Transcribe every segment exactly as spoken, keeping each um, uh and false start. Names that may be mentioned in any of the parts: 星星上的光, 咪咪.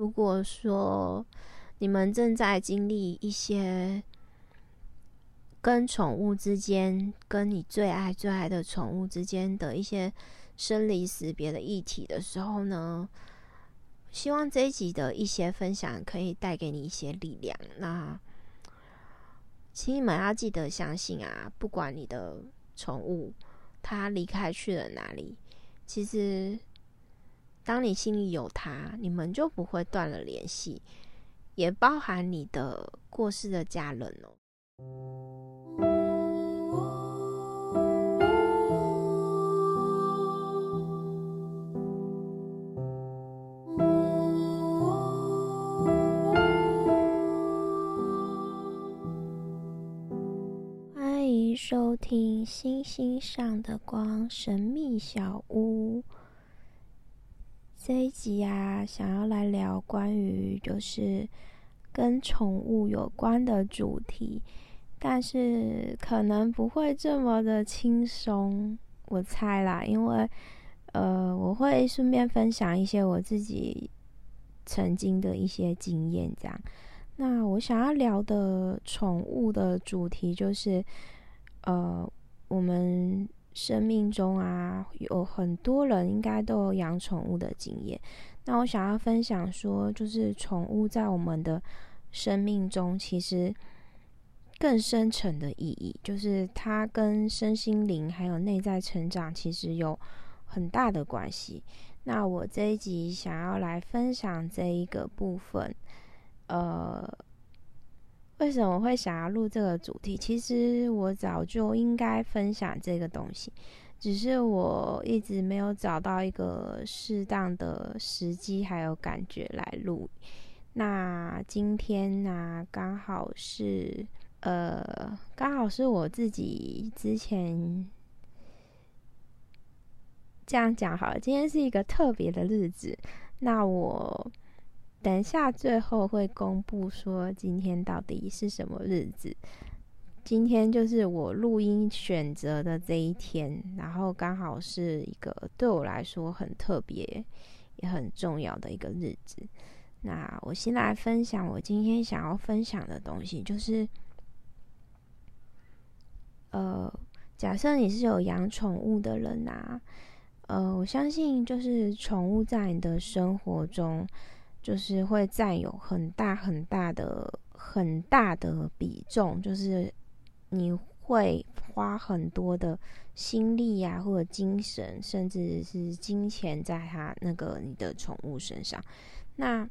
如果说你们正在经历一些跟宠物之间，跟你最爱最爱的宠物之间的一些生离死别的议题的时候呢，希望这一集的一些分享可以带给你一些力量。那请你们要记得相信啊，不管你的宠物它离开去了哪里，其实当你心里有它，你们就不会断了联系，也包含你的过世的家人哦。欢迎收听《星星上的光》神秘小屋。这一集啊，想要来聊关于就是跟宠物有关的主题，但是可能不会这么的轻松，我猜啦，因为呃，我会顺便分享一些我自己曾经的一些经验，这样。那我想要聊的宠物的主题就是，呃，我们生命中啊，有很多人应该都有养宠物的经验。那我想要分享说，就是宠物在我们的生命中其实更深层的意义，就是它跟身心灵还有内在成长其实有很大的关系。那我这一集想要来分享这一个部分，呃，为什么会想要录这个主题？其实我早就应该分享这个东西，只是我一直没有找到一个适当的时机还有感觉来录。那今天啊，刚好是呃，刚好是我自己之前这样讲好了。今天是一个特别的日子，那我等一下最后会公布说今天到底是什么日子。今天就是我录音选择的这一天，然后刚好是一个对我来说很特别也很重要的一个日子。那我先来分享我今天想要分享的东西，就是呃，假设你是有养宠物的人啊，呃，我相信就是宠物在你的生活中就是会占有很大很大的很大的比重，就是你会花很多的心力啊，或者精神，甚至是金钱在它那个你的宠物身上。那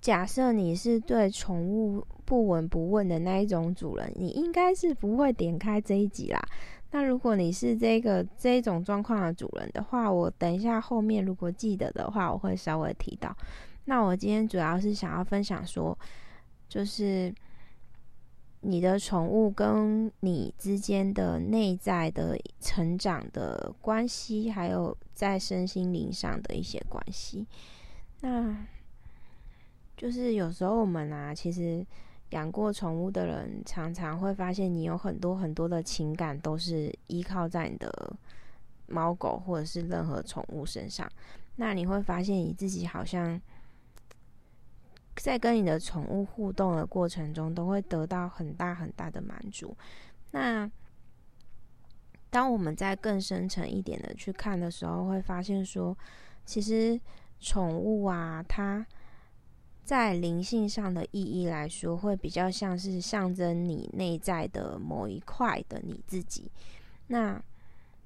假设你是对宠物不闻不问的那一种主人，你应该是不会点开这一集啦。那如果你是这个这一种状况的主人的话，我等一下后面如果记得的话，我会稍微提到。那我今天主要是想要分享说，就是你的宠物跟你之间的内在的成长的关系，还有在身心灵上的一些关系。那就是有时候我们啊，其实养过宠物的人常常会发现，你有很多很多的情感都是依靠在你的猫狗或者是任何宠物身上。那你会发现你自己好像在跟你的宠物互动的过程中，都会得到很大很大的满足。那当我们在更深层一点的去看的时候，会发现说，其实宠物啊，它在灵性上的意义来说，会比较像是象征你内在的某一块的你自己。那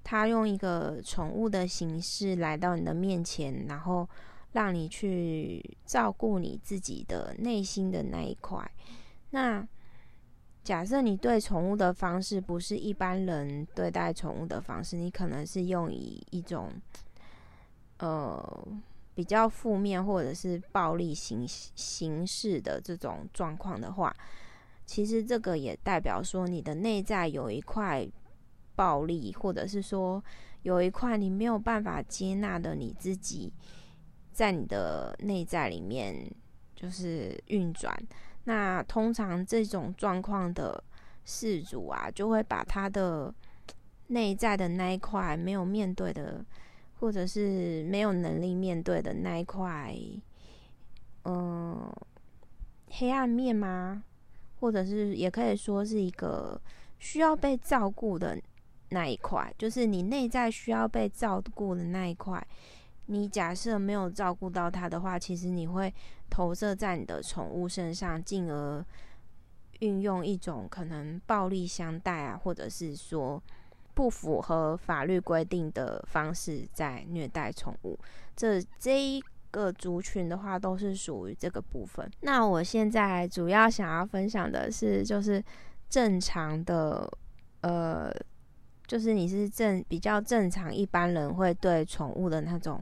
它用一个宠物的形式来到你的面前，然后让你去照顾你自己的内心的那一块。那假设你对宠物的方式不是一般人对待宠物的方式，你可能是用以一种呃比较负面或者是暴力形形式的这种状况的话，其实这个也代表说你的内在有一块暴力，或者是说有一块你没有办法接纳的你自己在你的内在里面就是运转。那通常这种状况的饲主啊，就会把他的内在的那一块没有面对的，或者是没有能力面对的那一块，嗯、呃黑暗面吗？或者是也可以说是一个需要被照顾的那一块，就是你内在需要被照顾的那一块，你假设没有照顾到它的话，其实你会投射在你的宠物身上，进而运用一种可能暴力相待啊，或者是说不符合法律规定的方式在虐待宠物。这这一各族群的话都是属于这个部分。那我现在主要想要分享的是，就是正常的，呃，就是你是正比较正常一般人会对宠物的那种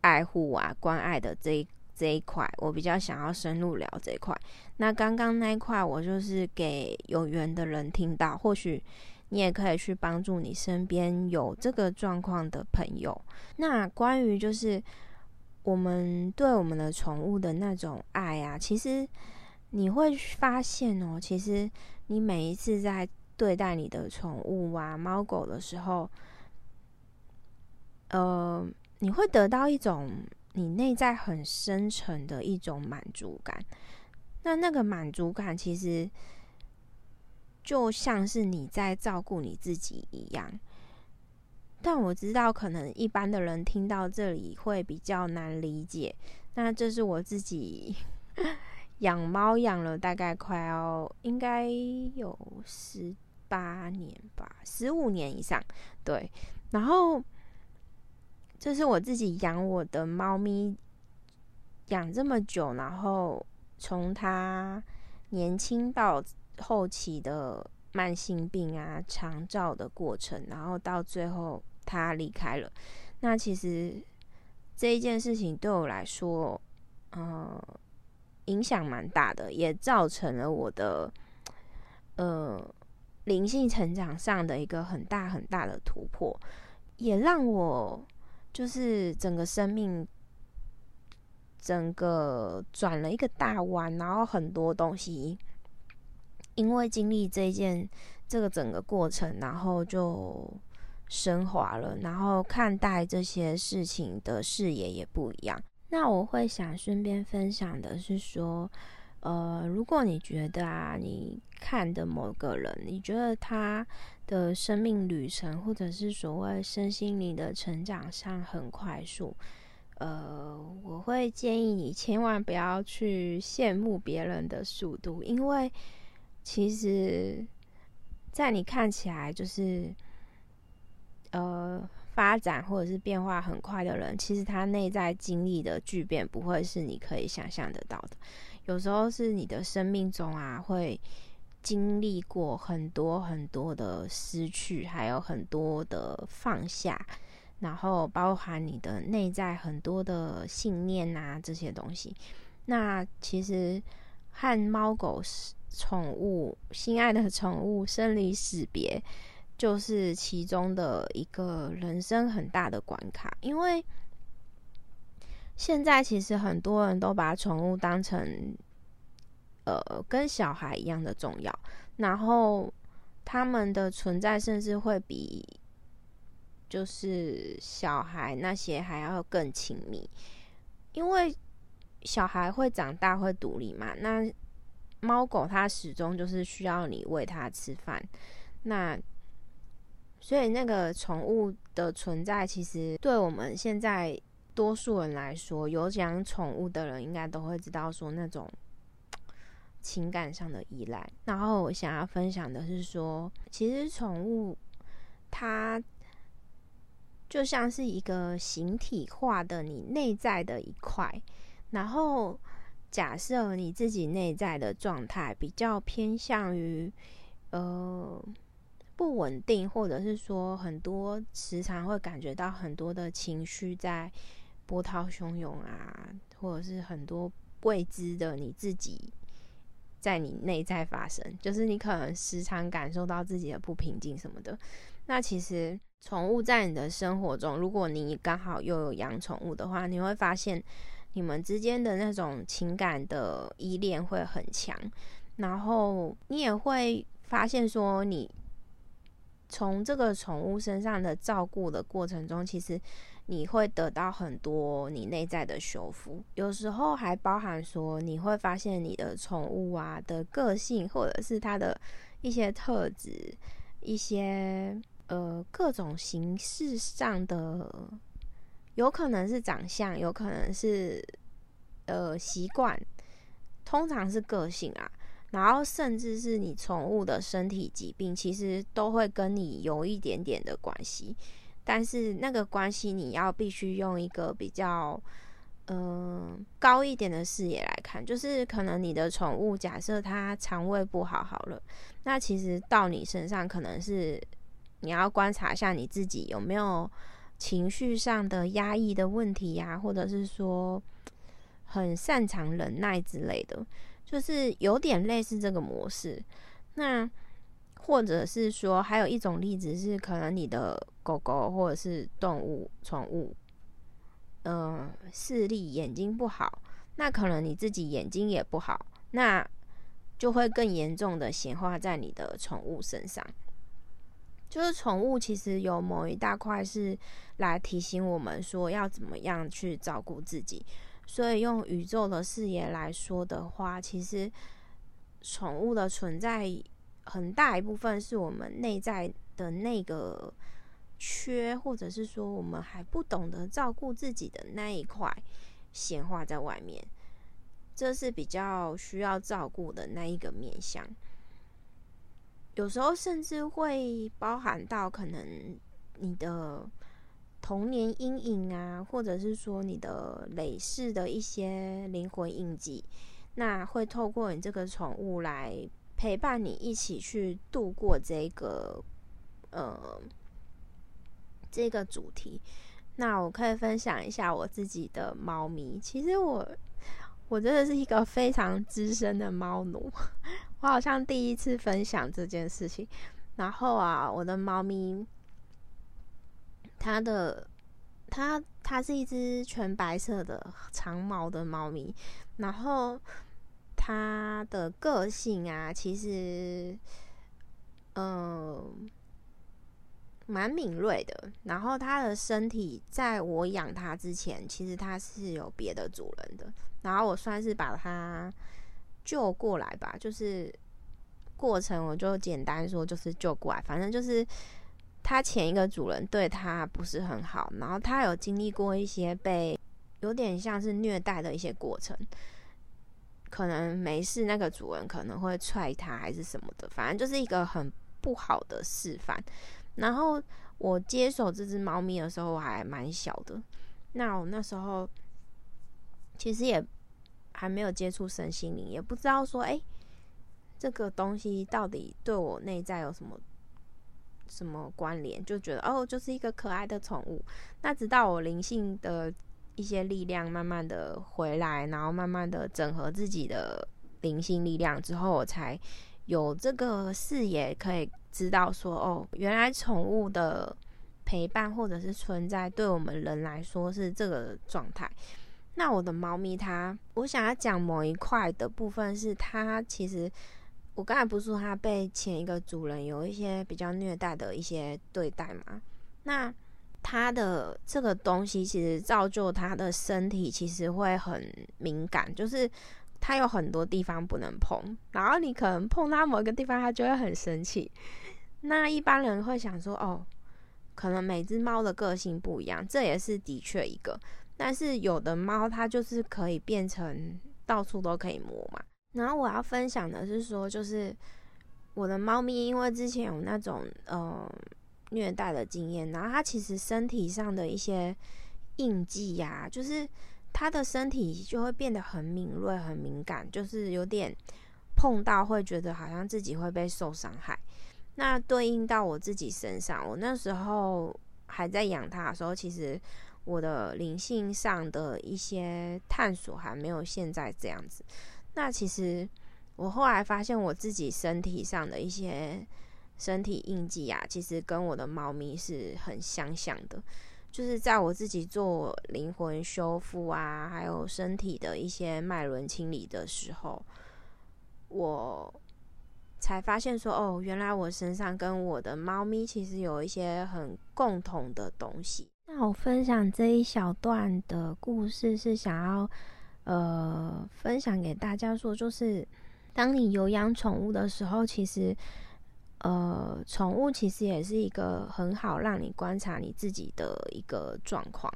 爱护啊、关爱的这一这一块，我比较想要深入聊这一块。那刚刚那一块，我就是给有缘的人听到，或许你也可以去帮助你身边有这个状况的朋友。那关于就是我们对我们的宠物的那种爱啊，其实你会发现哦，其实你每一次在对待你的宠物啊、猫狗的时候，呃，你会得到一种你内在很深沉的一种满足感。那那个满足感其实就像是你在照顾你自己一样。但我知道可能一般的人听到这里会比较难理解，那这是我自己养猫养了大概快要应该有十八年吧，十五年以上，对。然后这是我自己养我的猫咪养这么久，然后从它年轻到后期的慢性病啊、长照的过程，然后到最后他离开了。那其实这一件事情对我来说，呃，影响蛮大的，也造成了我的呃灵性成长上的一个很大很大的突破，也让我就是整个生命整个转了一个大弯，然后很多东西。因为经历这一件这个整个过程，然后就升华了，然后看待这些事情的视野也不一样。那我会想顺便分享的是说，呃，如果你觉得啊，你看的某个人，你觉得他的生命旅程或者是所谓身心灵的成长上很快速，呃，我会建议你千万不要去羡慕别人的速度，因为其实在你看起来就是呃发展或者是变化很快的人，其实他内在经历的巨变不会是你可以想象得到的。有时候是你的生命中啊，会经历过很多很多的失去，还有很多的放下，然后包含你的内在很多的信念啊，这些东西。那其实和猫狗宠物心爱的宠物生离死别，就是其中的一个人生很大的关卡。因为现在其实很多人都把宠物当成呃跟小孩一样的重要，然后他们的存在甚至会比就是小孩那些还要更亲密，因为小孩会长大会独立嘛，那猫狗它始终就是需要你喂它吃饭，那所以那个宠物的存在，其实对我们现在多数人来说，有养宠物的人应该都会知道说那种情感上的依赖。然后我想要分享的是说，其实宠物它就像是一个形体化的你内在的一块，然后假设你自己内在的状态比较偏向于呃不稳定，或者是说很多时常会感觉到很多的情绪在波涛汹涌啊，或者是很多未知的你自己在你内在发生，就是你可能时常感受到自己的不平静什么的。那其实宠物在你的生活中，如果你刚好又有养宠物的话，你会发现你们之间的那种情感的依恋会很强，然后你也会发现说，你从这个宠物身上的照顾的过程中，其实你会得到很多你内在的修复，有时候还包含说你会发现你的宠物啊的个性，或者是它的一些特质，一些呃各种形式上的，有可能是长相，有可能是呃习惯，通常是个性啊，然后甚至是你宠物的身体疾病，其实都会跟你有一点点的关系，但是那个关系你要必须用一个比较呃高一点的视野来看，就是可能你的宠物假设它肠胃不好好了，那其实到你身上可能是你要观察一下你自己有没有情绪上的压抑的问题呀、啊，或者是说很擅长忍耐之类的，就是有点类似这个模式。那或者是说还有一种例子是可能你的狗狗或者是动物宠物呃，视力眼睛不好，那可能你自己眼睛也不好，那就会更严重的显化在你的宠物身上。就是宠物其实有某一大块是来提醒我们说要怎么样去照顾自己，所以用宇宙的视野来说的话，其实宠物的存在很大一部分是我们内在的那个缺，或者是说我们还不懂得照顾自己的那一块显化在外面，这是比较需要照顾的那一个面向。有时候甚至会包含到可能你的童年阴影啊，或者是说你的累世的一些灵魂印记，那会透过你这个宠物来陪伴你一起去度过这个呃这个主题。那我可以分享一下我自己的猫咪，其实我我真的是一个非常资深的猫奴，我好像第一次分享这件事情。然后啊，我的猫咪它的它它是一只全白色的长毛的猫咪，然后它的个性啊，其实呃蛮敏锐的，然后它的身体在我养它之前，其实它是有别的主人的，然后我算是把它救过来吧，就是过程我就简单说就是救过来，反正就是它前一个主人对它不是很好，然后它有经历过一些被有点像是虐待的一些过程，可能没事那个主人可能会踹它还是什么的，反正就是一个很不好的示范。然后我接手这只猫咪的时候我还蛮小的，那我那时候其实也还没有接触身心灵，也不知道说哎，这个东西到底对我内在有什么什么关联，就觉得哦就是一个可爱的宠物。那直到我灵性的一些力量慢慢的回来，然后慢慢的整合自己的灵性力量之后，我才有这个视野可以知道说哦，原来宠物的陪伴或者是存在对我们人来说是这个状态。那我的猫咪它，我想要讲某一块的部分是它其实我刚才不是说它被前一个主人有一些比较虐待的一些对待嘛，那它的这个东西其实造就它的身体其实会很敏感，就是它有很多地方不能碰，然后你可能碰它某一个地方它就会很生气。那一般人会想说哦，可能每只猫的个性不一样，这也是的确一个，但是有的猫它就是可以变成到处都可以摸嘛。然后我要分享的是说，就是我的猫咪因为之前有那种呃虐待的经验，然后它其实身体上的一些印记呀、啊，就是它的身体就会变得很敏锐、很敏感，就是有点碰到会觉得好像自己会被受伤害。那对应到我自己身上，我那时候还在养它的时候，其实我的灵性上的一些探索还没有现在这样子。那其实我后来发现我自己身体上的一些身体印记啊，其实跟我的猫咪是很相像的。就是在我自己做灵魂修复啊，还有身体的一些脉轮清理的时候，我才发现说哦，原来我身上跟我的猫咪其实有一些很共同的东西。那我分享这一小段的故事是想要呃分享给大家说，就是当你有养宠物的时候，其实呃宠物其实也是一个很好让你观察你自己的一个状况。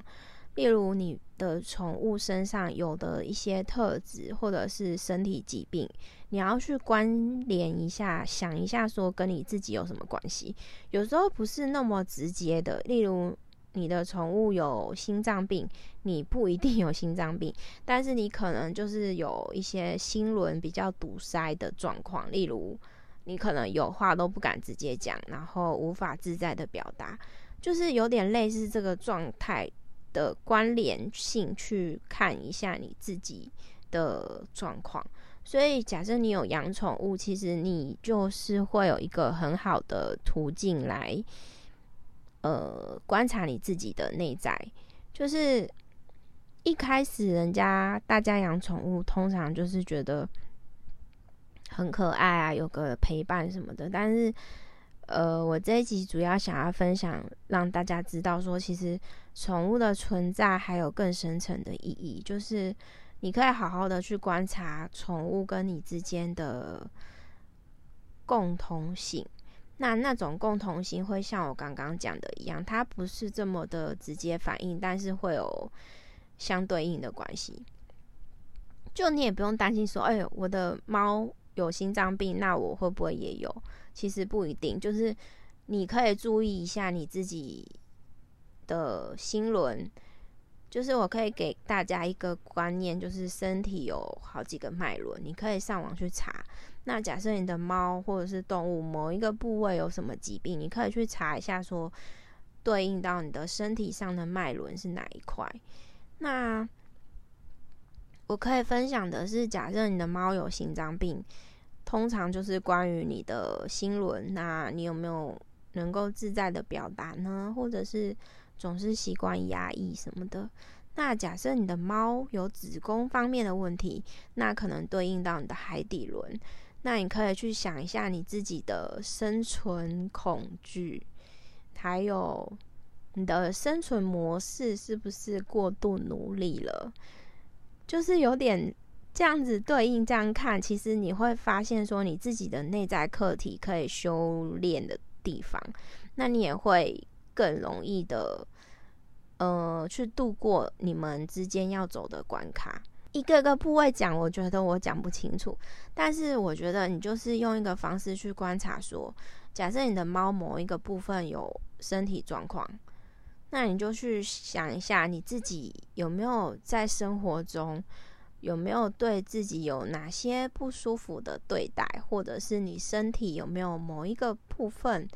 例如你的宠物身上有的一些特质或者是身体疾病，你要去关联一下，想一下说跟你自己有什么关系，有时候不是那么直接的。例如你的宠物有心脏病，你不一定有心脏病，但是你可能就是有一些心轮比较堵塞的状况，例如你可能有话都不敢直接讲，然后无法自在的表达，就是有点类似这个状态的关联性去看一下你自己的状况。所以假设你有养宠物，其实你就是会有一个很好的途径来呃观察你自己的内在。就是一开始人家大家养宠物通常就是觉得很可爱啊，有个陪伴什么的，但是呃，我这一集主要想要分享，让大家知道说，其实宠物的存在还有更深层的意义，就是你可以好好的去观察宠物跟你之间的共同性。那那种共同性会像我刚刚讲的一样，它不是这么的直接反应，但是会有相对应的关系。就你也不用担心说，哎，我的猫有心脏病，那我会不会也有？其实不一定，就是你可以注意一下你自己的心轮。就是我可以给大家一个观念，就是身体有好几个脉轮，你可以上网去查。那假设你的猫或者是动物某一个部位有什么疾病，你可以去查一下说对应到你的身体上的脉轮是哪一块。那我可以分享的是，假设你的猫有心脏病，通常就是关于你的心轮，那你有没有能够自在的表达呢？或者是总是习惯压抑什么的。那假设你的猫有子宫方面的问题，那可能对应到你的海底轮，那你可以去想一下你自己的生存恐惧，还有你的生存模式是不是过度努力了，就是有点这样子对应，这样看，其实你会发现说你自己的内在课题可以修炼的地方，那你也会更容易的呃去度过你们之间要走的关卡。一个个部位讲，我觉得我讲不清楚，但是我觉得你就是用一个方式去观察说，假设你的猫某一个部分有身体状况，那你就去想一下你自己有没有在生活中有没有对自己有哪些不舒服的对待，或者是你身体有没有某一个部分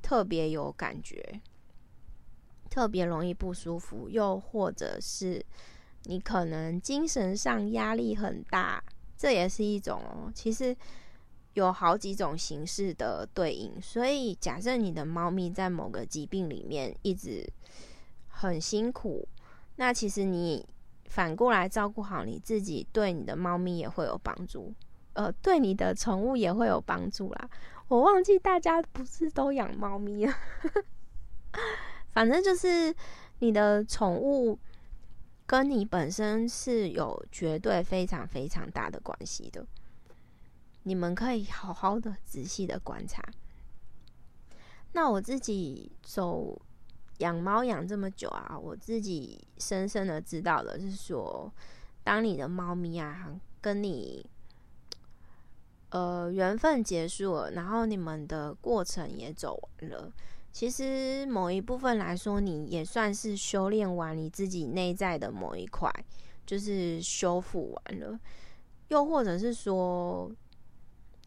特别有感觉，特别容易不舒服，又或者是你可能精神上压力很大，这也是一种哦。其实有好几种形式的对应，所以假设你的猫咪在某个疾病里面一直很辛苦，那其实你反过来照顾好你自己，对你的猫咪也会有帮助，呃，对你的宠物也会有帮助啦。我忘记大家不是都养猫咪了反正就是你的宠物跟你本身是有绝对非常非常大的关系的，你们可以好好的仔细的观察。那我自己走养猫养这么久啊，我自己深深的知道的是说，当你的猫咪啊跟你呃缘分结束了，然后你们的过程也走完了，其实某一部分来说，你也算是修炼完你自己内在的某一块，就是修复完了。又或者是说，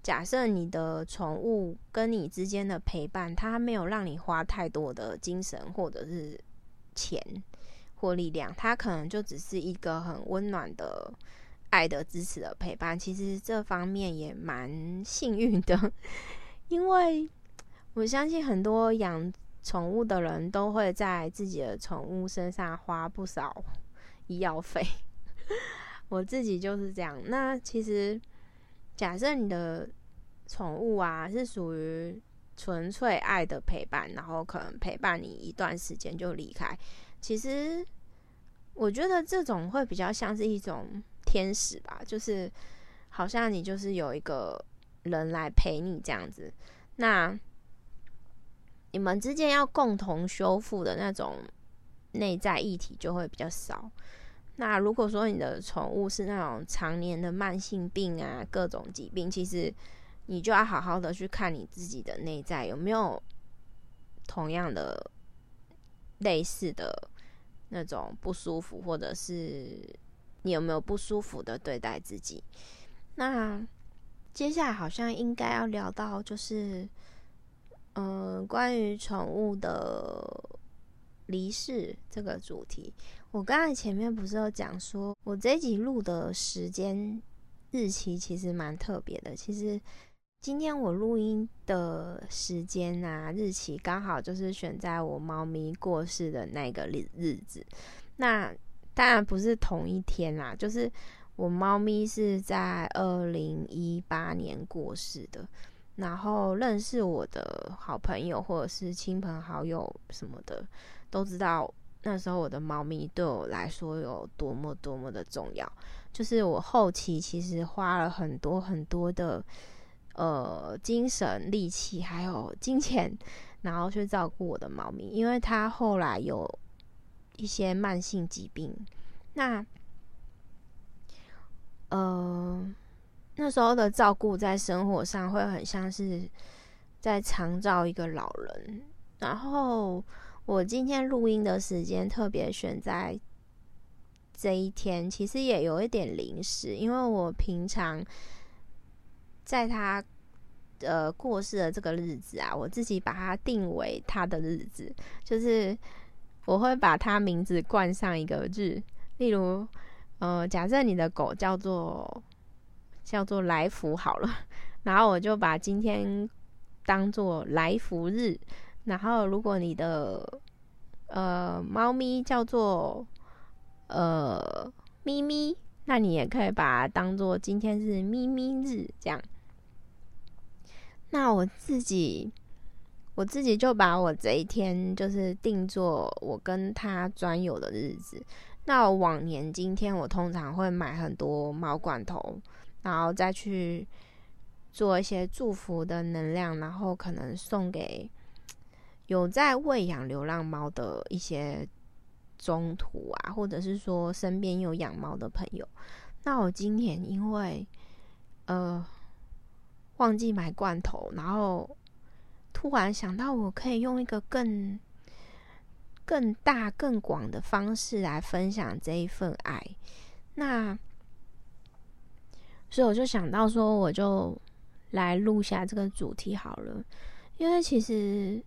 假设你的宠物跟你之间的陪伴，它没有让你花太多的精神或者是钱或力量，它可能就只是一个很温暖的爱的支持的陪伴。其实这方面也蛮幸运的，因为我相信很多养宠物的人都会在自己的宠物身上花不少医药费我自己就是这样。那其实假设你的宠物啊是属于纯粹爱的陪伴，然后可能陪伴你一段时间就离开，其实我觉得这种会比较像是一种天使吧，就是好像你就是有一个人来陪你这样子，那你们之间要共同修复的那种内在议题就会比较少。那如果说你的宠物是那种常年的慢性病啊，各种疾病，其实你就要好好的去看你自己的内在有没有同样的类似的那种不舒服，或者是你有没有不舒服的对待自己。那接下来好像应该要聊到就是嗯、呃，关于宠物的离世这个主题。我刚才前面不是有讲说我这一集录的时间日期其实蛮特别的，其实今天我录音的时间啊日期刚好就是选在我猫咪过世的那个日子。那当然不是同一天啦，就是我猫咪是在二零一八年过世的，然后认识我的好朋友或者是亲朋好友什么的都知道那时候我的猫咪对我来说有多么多么的重要，就是我后期其实花了很多很多的呃精神力气还有金钱，然后去照顾我的猫咪，因为它后来有一些慢性疾病。那呃那时候的照顾在生活上会很像是在长照一个老人，然后我今天录音的时间特别选在这一天，其实也有一点临时，因为我平常在他呃过世的这个日子啊，我自己把它定为他的日子，就是我会把他名字冠上一个日，例如呃假设你的狗叫做叫做来福好了，然后我就把今天当做来福日，然后如果你的呃猫咪叫做呃咪咪，那你也可以把它当做今天是咪咪日这样。那我自己我自己就把我这一天就是定做我跟它专有的日子。那我往年今天我通常会买很多猫罐头，然后再去做一些祝福的能量，然后可能送给有在喂养流浪猫的一些中途啊，或者是说身边有养猫的朋友。那我今年因为呃忘记买罐头，然后突然想到我可以用一个更更大更广的方式来分享这一份爱，那所以我就想到说我就来录下这个主题好了。因为其实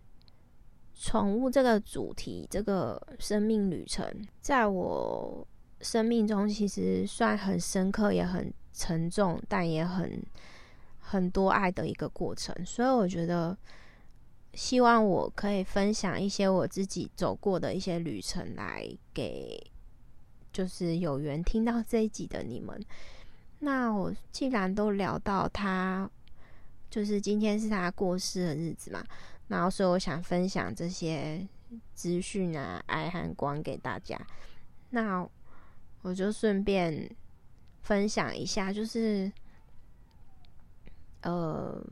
宠物这个主题这个生命旅程在我生命中其实算很深刻也很沉重，但也很很多爱的一个过程，所以我觉得希望我可以分享一些我自己走过的一些旅程来给就是有缘听到这一集的你们。那我既然都聊到他就是今天是他过世的日子嘛，然后所以我想分享这些资讯啊爱和光给大家。那我就顺便分享一下就是呃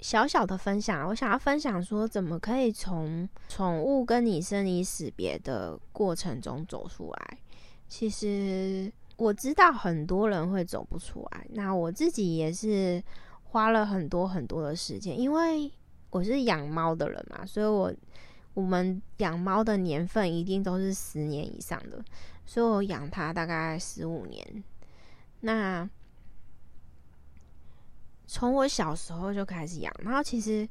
小小的分享，我想要分享说怎么可以从宠物跟你生离死别的过程中走出来。其实我知道很多人会走不出来，那我自己也是花了很多很多的时间，因为我是养猫的人嘛，所以我我们养猫的年份一定都是十年以上的，所以我养它大概十五年。那从我小时候就开始养，然后其实，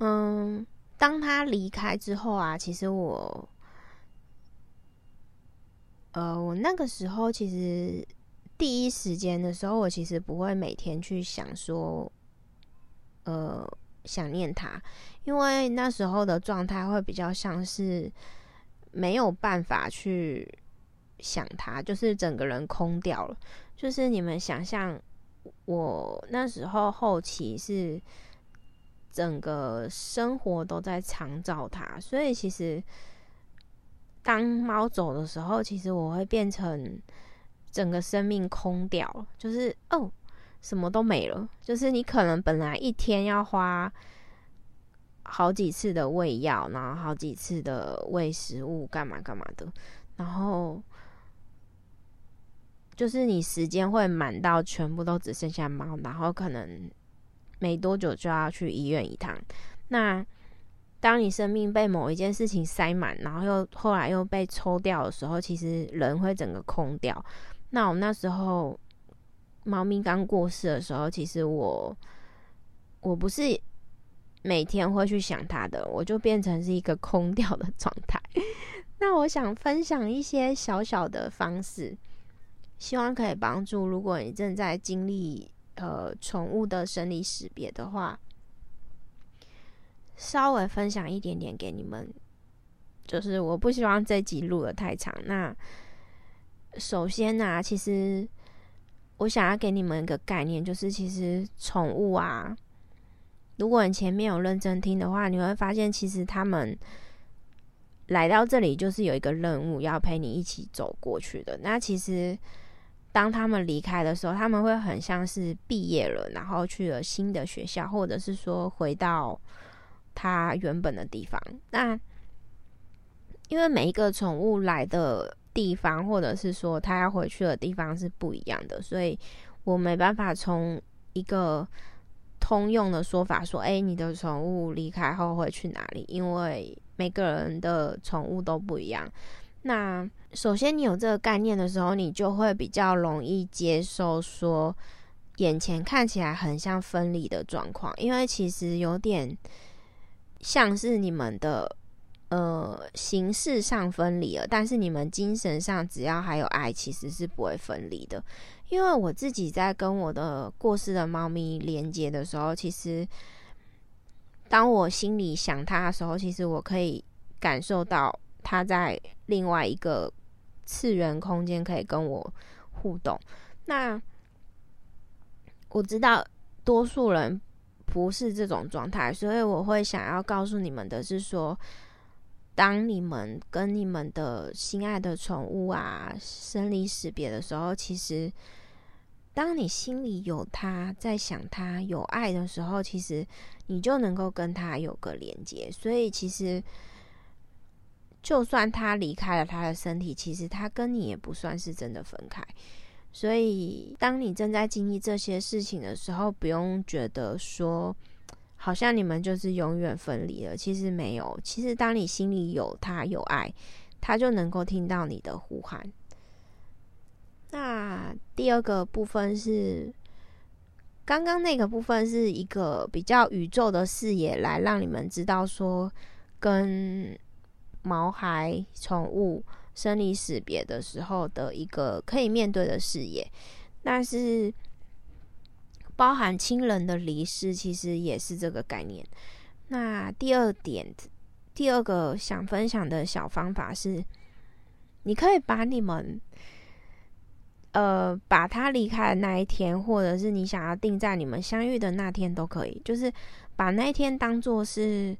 嗯，当它离开之后啊，其实我，呃，我那个时候其实第一时间的时候，我其实不会每天去想说，呃。想念他，因为那时候的状态会比较像是没有办法去想他，就是整个人空掉了。就是你们想象我那时候后期是整个生活都在长照他，所以其实当猫走的时候，其实我会变成整个生命空掉了，就是哦，什么都没了。就是你可能本来一天要花好几次的喂药，然后好几次的喂食物，干嘛干嘛的，然后就是你时间会满到全部都只剩下猫，然后可能没多久就要去医院一趟。那当你生命被某一件事情塞满，然后又后来又被抽掉的时候，其实人会整个空掉。那我那时候猫咪刚过世的时候，其实我我不是每天会去想它的，我就变成是一个空掉的状态。那我想分享一些小小的方式，希望可以帮助如果你正在经历呃宠物的生离死别的话，稍微分享一点点给你们。就是我不希望这集录得太长。那首先啊，其实我想要给你们一个概念，就是其实宠物啊，如果你前面有认真听的话，你会发现其实他们来到这里就是有一个任务要陪你一起走过去的。那其实当他们离开的时候，他们会很像是毕业了，然后去了新的学校，或者是说回到它原本的地方。那因为每一个宠物来的地方，或者是说它要回去的地方是不一样的，所以我没办法从一个通用的说法说，哎，你的宠物离开后会去哪里？因为每个人的宠物都不一样。那首先你有这个概念的时候，你就会比较容易接受说眼前看起来很像分离的状况，因为其实有点像是你们的呃形式上分离了，但是你们精神上只要还有爱，其实是不会分离的。因为我自己在跟我的过世的猫咪连接的时候，其实当我心里想它的时候，其实我可以感受到它在另外一个次元空间可以跟我互动。那我知道多数人不是这种状态，所以我会想要告诉你们的是说，当你们跟你们的心爱的宠物啊生离死别的时候，其实当你心里有它，在想它，有爱的时候，其实你就能够跟它有个连接。所以其实就算它离开了它的身体，其实它跟你也不算是真的分开。所以当你正在经历这些事情的时候，不用觉得说好像你们就是永远分离了，其实没有。其实当你心里有他，有爱，他就能够听到你的呼喊。那第二个部分是刚刚那个部分，是一个比较宇宙的视野来让你们知道说，跟毛孩宠物生离死别的时候的一个可以面对的视野。那是包含亲人的离世，其实也是这个概念。那第二点，第二个想分享的小方法是，你可以把你们呃把他离开的那一天，或者是你想要定在你们相遇的那天都可以，就是把那一天当作是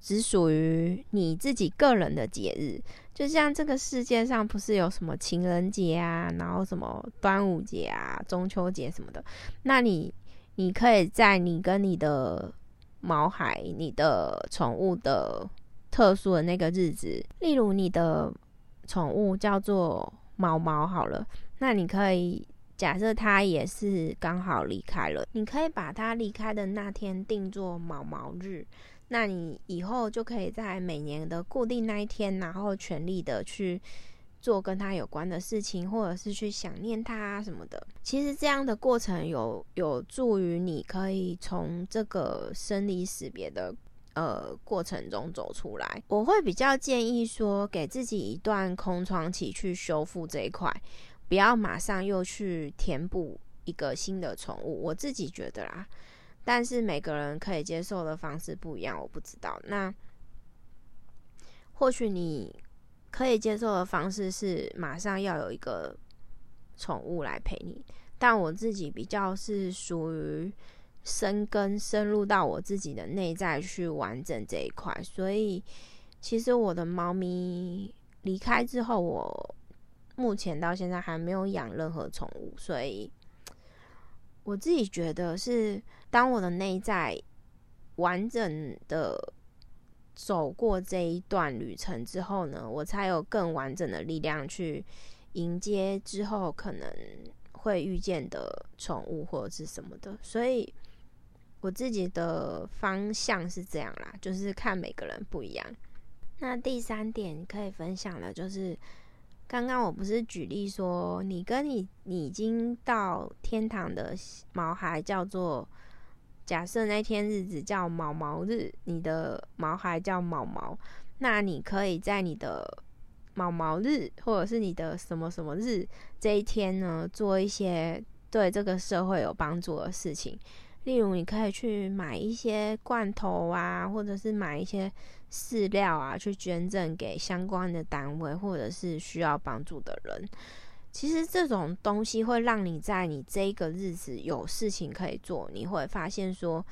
只属于你自己个人的节日。就像这个世界上不是有什么情人节啊，然后什么端午节啊、中秋节什么的，那你你可以在你跟你的毛孩、你的宠物的特殊的那个日子，例如你的宠物叫做毛毛好了，那你可以假设它也是刚好离开了，你可以把它离开的那天定做毛毛日。那你以后就可以在每年的固定那一天，然后全力的去做跟他有关的事情，或者是去想念他什么的。其实这样的过程有有助于你可以从这个生离死别的呃过程中走出来。我会比较建议说，给自己一段空窗期去修复这一块，不要马上又去填补一个新的宠物。我自己觉得啦。但是每个人可以接受的方式不一样，我不知道。那或许你可以接受的方式是马上要有一个宠物来陪你，但我自己比较是属于深根深入到我自己的内在去完整这一块，所以其实我的猫咪离开之后，我目前到现在还没有养任何宠物，所以我自己觉得是当我的内在完整的走过这一段旅程之后呢，我才有更完整的力量去迎接之后可能会遇见的宠物或者是什么的。所以我自己的方向是这样啦，就是看每个人不一样。那第三点可以分享的就是刚刚我不是举例说你跟你你已经到天堂的毛孩叫做，假设那天日子叫毛毛日，你的毛孩叫毛毛，那你可以在你的毛毛日或者是你的什么什么日这一天呢，做一些对这个社会有帮助的事情。例如你可以去买一些罐头啊，或者是买一些饲料啊，去捐赠给相关的单位或者是需要帮助的人。其实这种东西会让你在你这个日子有事情可以做，你会发现说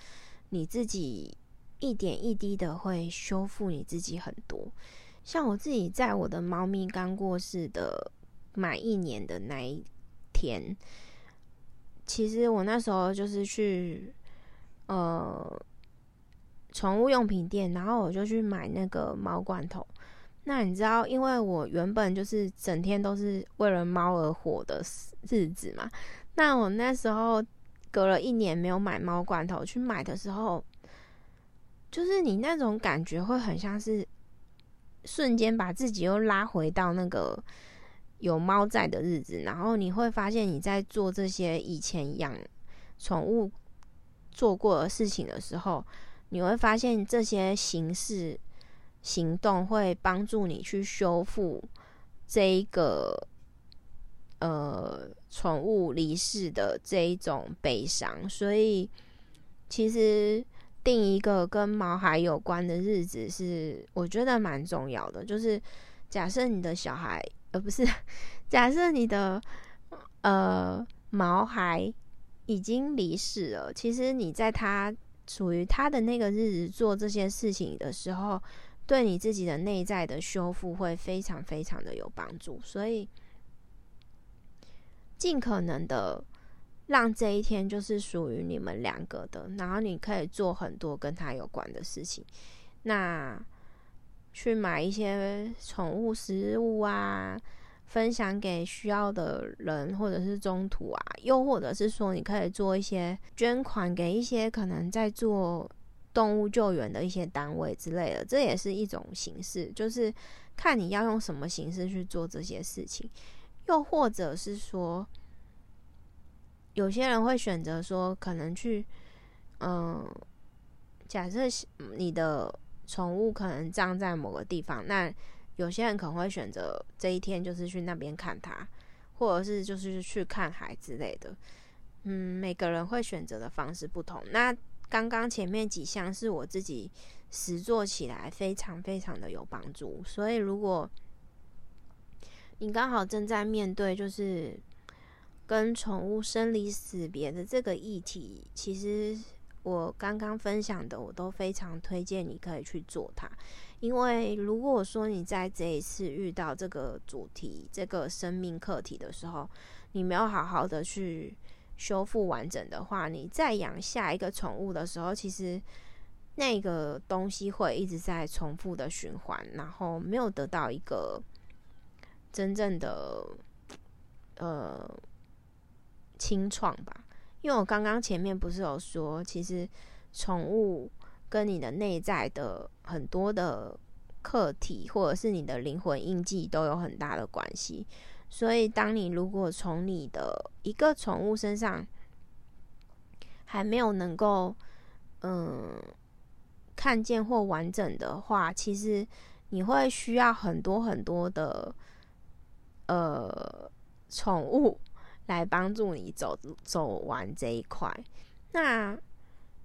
你自己一点一滴的会修复你自己很多。像我自己在我的猫咪刚过世的满一年的那一天，其实我那时候就是去呃宠物用品店，然后我就去买那个猫罐头。那你知道，因为我原本就是整天都是为了猫而活的日子嘛，那我那时候隔了一年没有买猫罐头，去买的时候，就是你那种感觉会很像是瞬间把自己又拉回到那个有猫在的日子，然后你会发现你在做这些以前养宠物做过的事情的时候，你会发现这些形式行动会帮助你去修复这一个呃宠物离世的这一种悲伤。所以其实定一个跟毛孩有关的日子是我觉得蛮重要的，就是假设你的小孩呃不是假设你的呃毛孩已经离世了，其实你在他属于他的那个日子做这些事情的时候，对你自己的内在的修复会非常非常的有帮助。所以尽可能的让这一天就是属于你们两个的，然后你可以做很多跟他有关的事情。那去买一些宠物食物啊，分享给需要的人或者是中途啊，又或者是说你可以做一些捐款给一些可能在做动物救援的一些单位之类的，这也是一种形式，就是看你要用什么形式去做这些事情。又或者是说有些人会选择说可能去嗯、呃，假设你的宠物可能葬在某个地方，那有些人可能会选择这一天就是去那边看它，或者是就是去看海之类的。嗯，每个人会选择的方式不同。那刚刚前面几项是我自己实作起来非常非常的有帮助，所以如果你刚好正在面对就是跟宠物生离死别的这个议题，其实我刚刚分享的我都非常推荐你可以去做它。因为如果说你在这一次遇到这个主题这个生命课题的时候，你没有好好的去修复完整的话，你再养下一个宠物的时候，其实那个东西会一直在重复的循环，然后没有得到一个真正的呃清创吧。因为我刚刚前面不是有说，其实宠物跟你的内在的很多的课题或者是你的灵魂印记都有很大的关系。所以当你如果从你的一个宠物身上还没有能够嗯看见或完整的话，其实你会需要很多很多的呃宠物来帮助你走走完这一块。那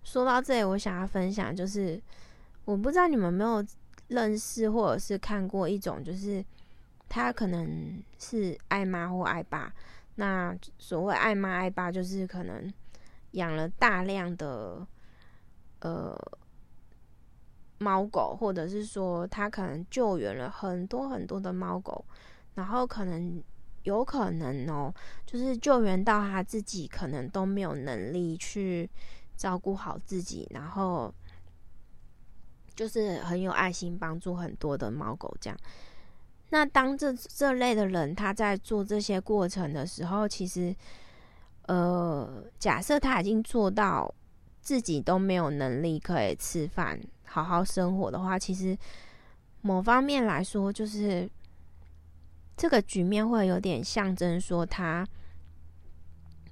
说到这里，我想要分享就是，我不知道你们有没有认识或者是看过一种，就是他可能是爱妈或爱爸。那所谓爱妈爱爸，就是可能养了大量的呃猫狗，或者是说他可能救援了很多很多的猫狗，然后可能有可能哦，就是救援到他自己可能都没有能力去照顾好自己，然后就是很有爱心帮助很多的猫狗这样。那当这这类的人他在做这些过程的时候，其实呃假设他已经做到自己都没有能力可以吃饭好好生活的话，其实某方面来说，就是这个局面会有点象征说他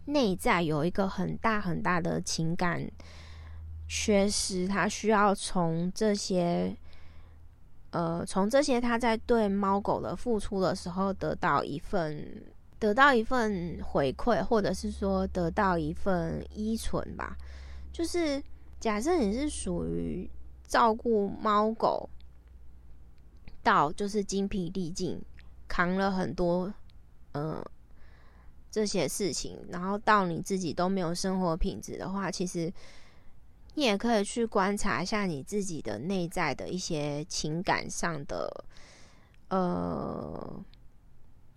内在有一个很大很大的情感缺失，他需要从这些呃从这些他在对猫狗的付出的时候得到一份得到一份回馈，或者是说得到一份依存吧。就是假设你是属于照顾猫狗到就是精疲力尽，扛了很多呃这些事情，然后到你自己都没有生活品质的话，其实你也可以去观察一下你自己的内在的一些情感上的呃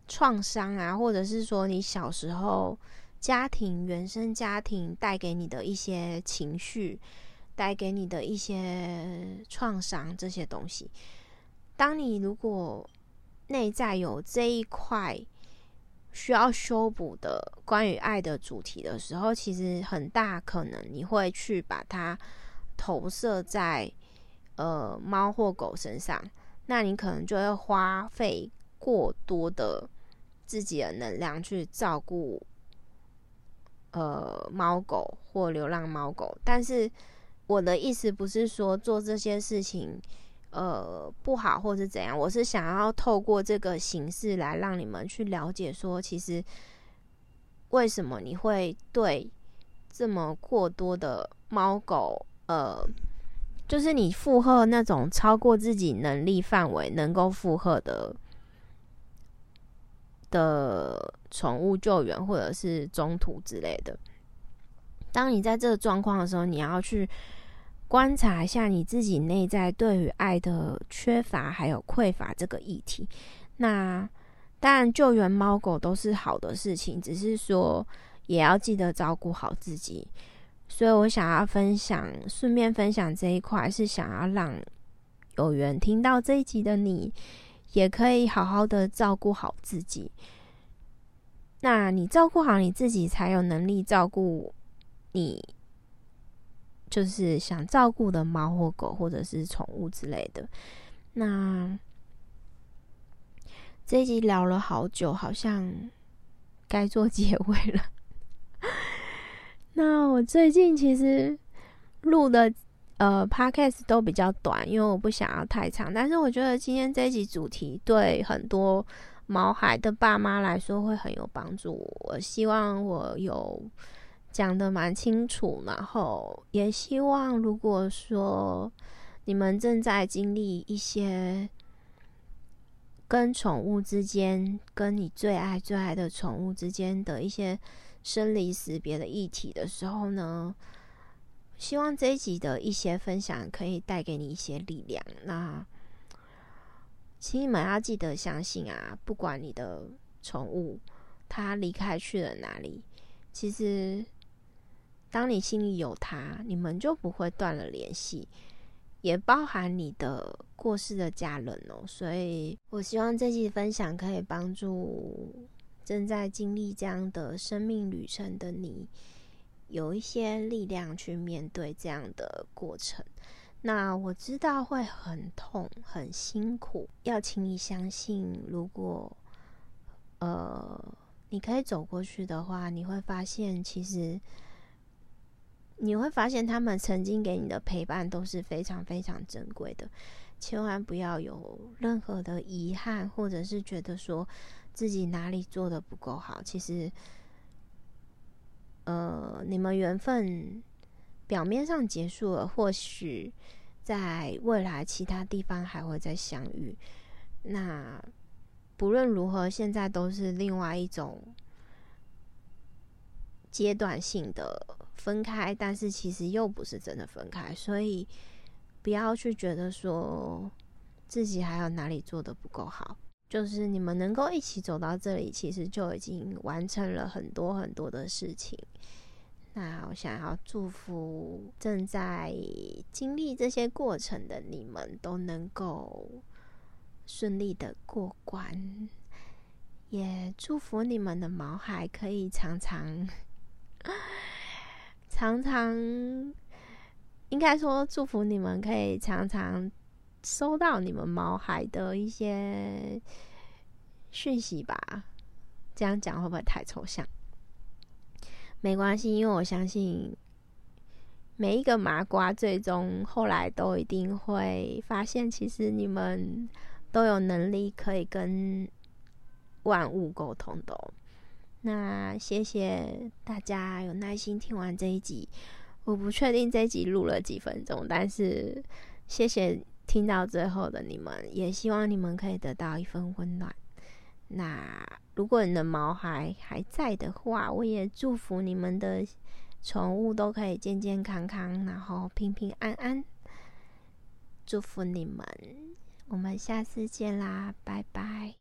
创伤啊，或者是说你小时候家庭原生家庭带给你的一些情绪，带给你的一些创伤，这些东西。当你如果内在有这一块需要修补的关于爱的主题的时候，其实很大可能你会去把它投射在呃猫或狗身上，那你可能就会花费过多的自己的能量去照顾呃猫狗或流浪猫狗。但是我的意思不是说做这些事情呃不好或是怎样，我是想要透过这个形式来让你们去了解说，其实为什么你会对这么过多的猫狗呃就是你负荷那种超过自己能力范围能够负荷的的宠物救援或者是中途之类的。当你在这个状况的时候，你要去观察一下你自己内在对于爱的缺乏还有匮乏这个议题。那当然救援猫狗都是好的事情，只是说也要记得照顾好自己。所以我想要分享顺便分享这一块，是想要让有缘听到这一集的你也可以好好的照顾好自己。那你照顾好你自己，才有能力照顾你就是想照顾的猫或狗或者是宠物之类的。那这一集聊了好久，好像该做结尾了。那我最近其实录的呃 podcast 都比较短，因为我不想要太长，但是我觉得今天这一集主题对很多毛孩的爸妈来说会很有帮助。我希望我有讲得蛮清楚，然后也希望如果说你们正在经历一些跟宠物之间，跟你最爱最爱的宠物之间的一些生离死别的议题的时候呢，希望这一集的一些分享可以带给你一些力量。那请你们要记得相信啊，不管你的宠物它离开去了哪里，其实当你心里有它，你们就不会断了联系，也包含你的过世的家人哦。所以我希望这集分享可以帮助正在经历这样的生命旅程的你有一些力量去面对这样的过程。那我知道会很痛很辛苦，要请你相信，如果呃你可以走过去的话，你会发现其实你会发现他们曾经给你的陪伴都是非常非常珍贵的。千万不要有任何的遗憾，或者是觉得说自己哪里做的不够好。其实呃，你们缘分表面上结束了，或许在未来其他地方还会再相遇。那不论如何，现在都是另外一种阶段性的分开，但是其实又不是真的分开，所以不要去觉得说自己还有哪里做得不够好，就是你们能够一起走到这里，其实就已经完成了很多很多的事情。那我想要祝福正在经历这些过程的你们都能够顺利的过关，也祝福你们的毛孩可以常常常常应该说祝福你们可以常常收到你们毛孩的一些讯息吧。这样讲会不会太抽象？没关系，因为我相信每一个麻瓜最终后来都一定会发现，其实你们都有能力可以跟万物沟通的哦。那谢谢大家有耐心听完这一集，我不确定这一集录了几分钟，但是谢谢听到最后的你们，也希望你们可以得到一份温暖。那如果你的毛孩还在的话，我也祝福你们的宠物都可以健健康康，然后平平安安，祝福你们，我们下次见啦，拜拜。